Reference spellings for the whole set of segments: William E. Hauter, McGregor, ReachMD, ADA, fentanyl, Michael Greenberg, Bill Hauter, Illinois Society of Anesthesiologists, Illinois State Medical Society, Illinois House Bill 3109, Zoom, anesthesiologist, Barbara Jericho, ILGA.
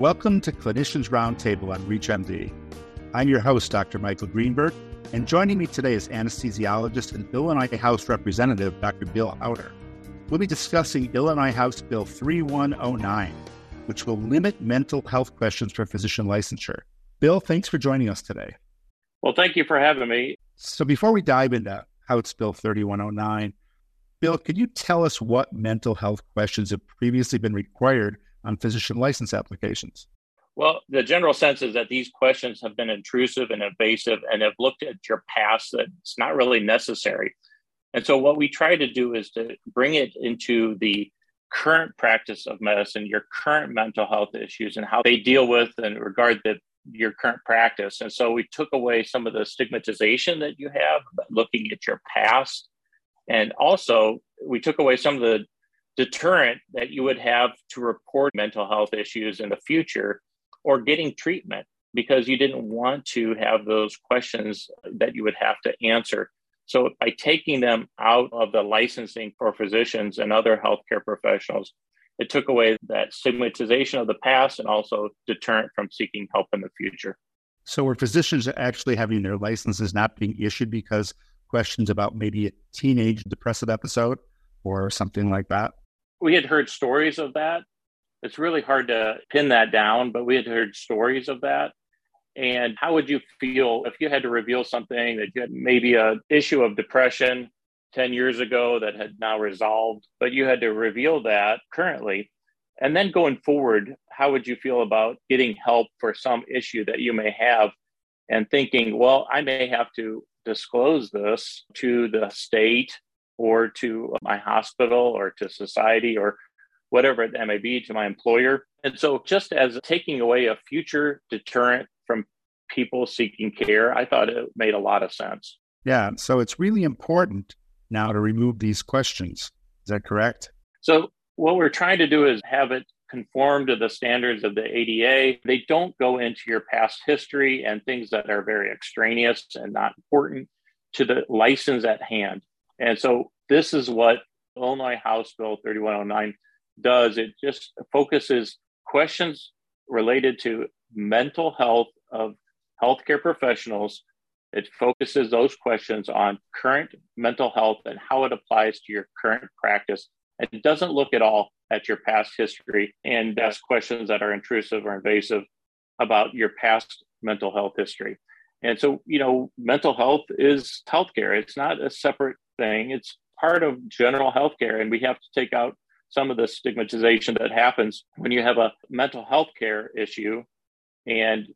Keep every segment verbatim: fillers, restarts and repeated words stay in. Welcome to Clinicians Roundtable on ReachMD. I'm your host, Doctor Michael Greenberg, and joining me today is anesthesiologist and Illinois House Representative, Doctor Bill Hauter. We'll be discussing Illinois House Bill thirty-one oh nine, which will limit mental health questions for physician licensure. Bill, thanks for joining us today. Well, thank you for having me. So before we dive into House Bill thirty-one oh nine, Bill, could you tell us what mental health questions have previously been required on physician license applications? Well, the general sense is that these questions have been intrusive and invasive and have looked at your past that it's not really necessary. And so what we try to do is to bring it into the current practice of medicine, your current mental health issues and how they deal with and regard the, your current practice. And so we took away some of the stigmatization that you have, looking at your past. And also we took away some of the deterrent that you would have to report mental health issues in the future or getting treatment because you didn't want to have those questions that you would have to answer. So by taking them out of the licensing for physicians and other healthcare professionals, it took away that stigmatization of the past and also deterrent from seeking help in the future. So were physicians actually having their licenses not being issued because questions about maybe a teenage depressive episode or something like that? We had heard stories of that. It's really hard to pin that down, but we had heard stories of that. And how would you feel if you had to reveal something that you had maybe an issue of depression ten years ago that had now resolved, but you had to reveal that currently? And then going forward, how would you feel about getting help for some issue that you may have and thinking, well, I may have to disclose this to the state or to my hospital or to society or whatever it may be, to my employer. And so just as taking away a future deterrent from people seeking care, I thought it made a lot of sense. Yeah. So it's really important now to remove these questions. Is that correct? So what we're trying to do is have it conform to the standards of the A D A. They don't go into your past history and things that are very extraneous and not important to the license at hand. And so this is what Illinois House Bill thirty-one oh nine does. It just focuses questions related to mental health of healthcare professionals. It focuses those questions on current mental health and how it applies to your current practice. It doesn't look at all at your past history and ask questions that are intrusive or invasive about your past mental health history. And so, you know, mental health is healthcare. It's not a separate thing. It's part of general healthcare, and we have to take out some of the stigmatization that happens when you have a mental health care issue, and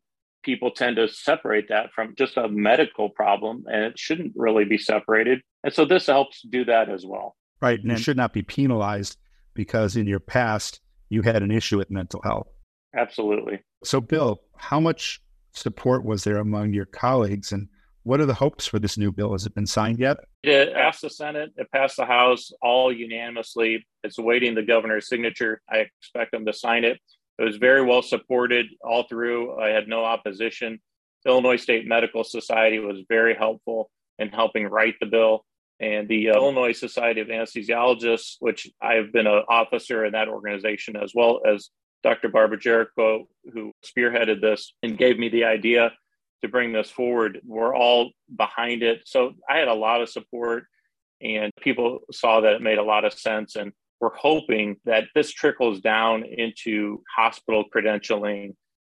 people tend to separate that from just a medical problem, and it shouldn't really be separated. And so this helps do that as well. Right. And it should not be penalized because in your past, you had an issue with mental health. Absolutely. So Bill, how much support was there among your colleagues, and what are the hopes for this new bill? Has it been signed yet? It passed the Senate. It passed the House all unanimously. It's awaiting the governor's signature. I expect him to sign it. It was very well supported all through. I had no opposition. Illinois State Medical Society was very helpful in helping write the bill. And the uh, Illinois Society of Anesthesiologists, which I have been an officer in that organization, as well as Doctor Barbara Jericho, who spearheaded this and gave me the idea to bring this forward. We're all behind it. So I had a lot of support, and people saw that it made a lot of sense. And we're hoping that this trickles down into hospital credentialing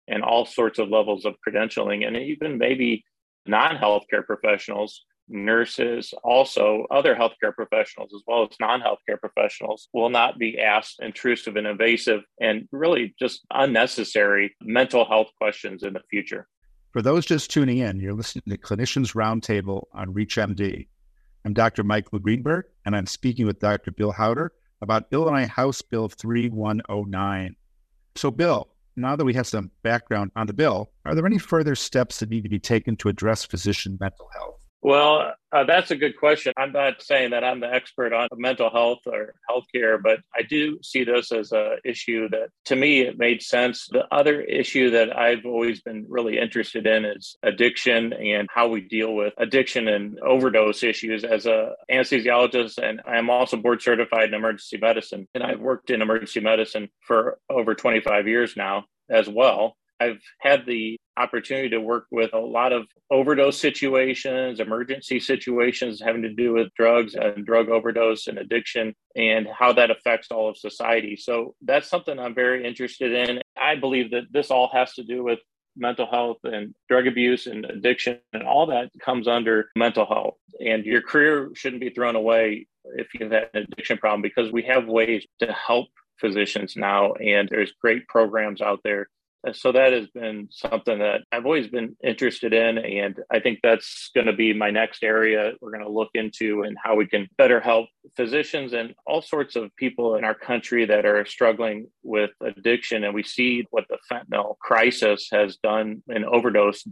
and all sorts of levels of credentialing, and even maybe non-healthcare professionals, nurses, also other healthcare professionals, as well as non-healthcare professionals, will not be asked intrusive and invasive and really just unnecessary mental health questions in the future. For those just tuning in, you're listening to Clinicians Roundtable on ReachMD. I'm Doctor Michael Greenberg, and I'm speaking with Doctor Bill Hauter about Illinois House Bill thirty-one oh nine. So Bill, now that we have some background on the bill, are there any further steps that need to be taken to address physician mental health? Well, uh, that's a good question. I'm not saying that I'm the expert on mental health or healthcare, but I do see this as an issue that, to me, it made sense. The other issue that I've always been really interested in is addiction and how we deal with addiction and overdose issues as an anesthesiologist. And I'm also board certified in emergency medicine. And I've worked in emergency medicine for over twenty-five years now. as well. I've had the opportunity to work with a lot of overdose situations, emergency situations having to do with drugs and drug overdose and addiction and how that affects all of society. So that's something I'm very interested in. I believe that this all has to do with mental health and drug abuse and addiction, and all that comes under mental health. And your career shouldn't be thrown away if you've had an addiction problem, because we have ways to help physicians now, and there's great programs out there. So that has been something that I've always been interested in. And I think that's going to be my next area we're going to look into, and how we can better help physicians and all sorts of people in our country that are struggling with addiction. And we see what the fentanyl crisis has done in overdose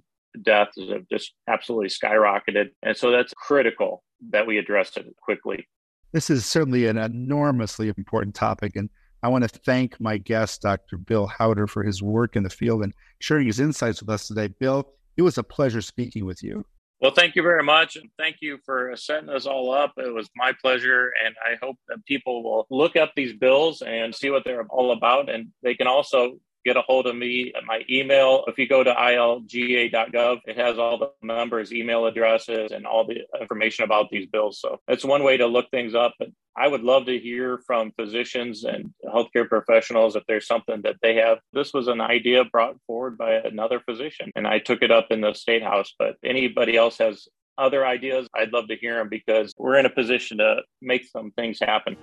deaths have just absolutely skyrocketed. And so that's critical that we address it quickly. This is certainly an enormously important topic. And I want to thank my guest, Doctor Bill Hauter, for his work in the field and sharing his insights with us today. Bill, it was a pleasure speaking with you. Well, thank you very much. And thank you for setting us all up. It was my pleasure. And I hope that people will look up these bills and see what they're all about. And they can also get a hold of me at my email. If you go to ilga dot gov, it has all the numbers, email addresses, and all the information about these bills. So that's one way to look things up. But I would love to hear from physicians and healthcare professionals if there's something that they have. This was an idea brought forward by another physician, and I took it up in the State House. But anybody else has other ideas, I'd love to hear them, because we're in a position to make some things happen.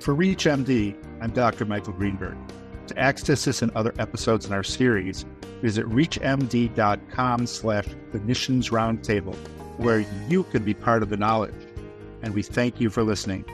For ReachMD, I'm Doctor Michael Greenberg. To access this and other episodes in our series, visit reachmd.com slash clinicians roundtable, where you can be part of the knowledge. And we thank you for listening.